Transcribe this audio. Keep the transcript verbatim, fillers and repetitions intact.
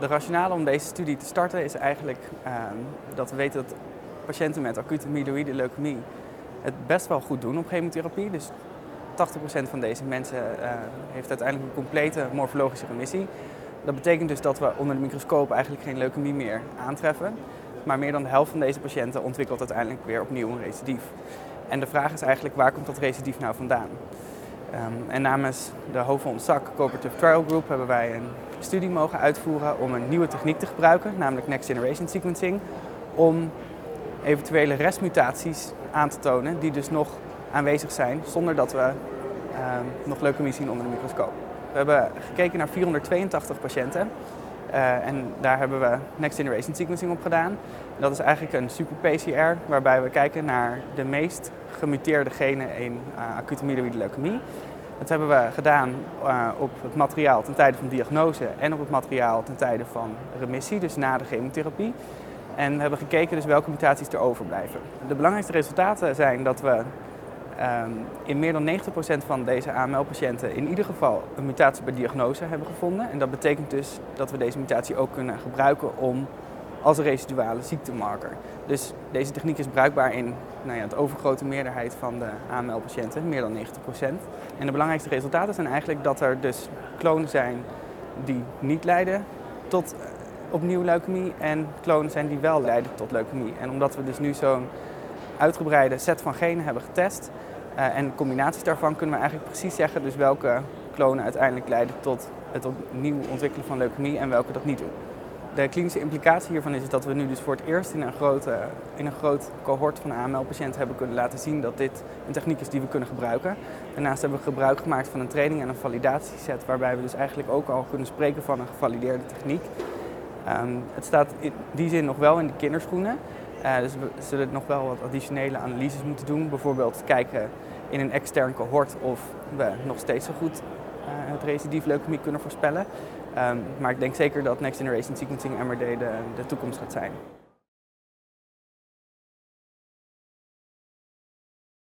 De rationale om deze studie te starten is eigenlijk uh, dat we weten dat patiënten met acute myeloïde leukemie het best wel goed doen op chemotherapie. Dus tachtig procent van deze mensen uh, heeft uiteindelijk een complete morfologische remissie. Dat betekent dus dat we onder de microscoop eigenlijk geen leukemie meer aantreffen. Maar meer dan de helft van deze patiënten ontwikkelt uiteindelijk weer opnieuw een recidief. En de vraag is eigenlijk, waar komt dat recidief nou vandaan? Um, en namens de HOVON-SAKK Cooperative Trial Group hebben wij een studie mogen uitvoeren om een nieuwe techniek te gebruiken, namelijk next-generation sequencing, om eventuele restmutaties aan te tonen die dus nog aanwezig zijn zonder dat we uh, nog leukemie zien onder de microscoop. We hebben gekeken naar vierhonderdtweeëntachtig patiënten uh, en daar hebben we next-generation sequencing op gedaan. Dat is eigenlijk een super-P C R waarbij we kijken naar de meest gemuteerde genen in uh, acute myeloïde leukemie. Dat hebben we gedaan uh, op het materiaal ten tijde van diagnose en op het materiaal ten tijde van remissie, dus na de chemotherapie. En we hebben gekeken dus welke mutaties er overblijven. De belangrijkste resultaten zijn dat we um, in meer dan negentig procent van deze A M L-patiënten in ieder geval een mutatie bij diagnose hebben gevonden. En dat betekent dus dat we deze mutatie ook kunnen gebruiken om als een residuale ziektemarker. Dus deze techniek is bruikbaar in nou ja, het overgrote meerderheid van de A M L-patiënten, meer dan negentig procent. En de belangrijkste resultaten zijn eigenlijk dat er dus klonen zijn die niet leiden tot opnieuw leukemie en klonen zijn die wel leiden tot leukemie. En omdat we dus nu zo'n uitgebreide set van genen hebben getest uh, en combinaties daarvan, kunnen we eigenlijk precies zeggen dus welke klonen uiteindelijk leiden tot het opnieuw ontwikkelen van leukemie en welke dat niet doen. De klinische implicatie hiervan is dat we nu dus voor het eerst in een, grote, in een groot cohort van A M L-patiënten hebben kunnen laten zien dat dit een techniek is die we kunnen gebruiken. Daarnaast hebben we gebruik gemaakt van een training en een validatieset waarbij we dus eigenlijk ook al kunnen spreken van een gevalideerde techniek. Um, het staat in die zin nog wel in de kinderschoenen, uh, dus we zullen nog wel wat additionele analyses moeten doen. Bijvoorbeeld kijken in een extern cohort of we nog steeds zo goed uh, het recidief leukemie kunnen voorspellen. Um, maar ik denk zeker dat next-generation sequencing M R D de, de toekomst gaat zijn.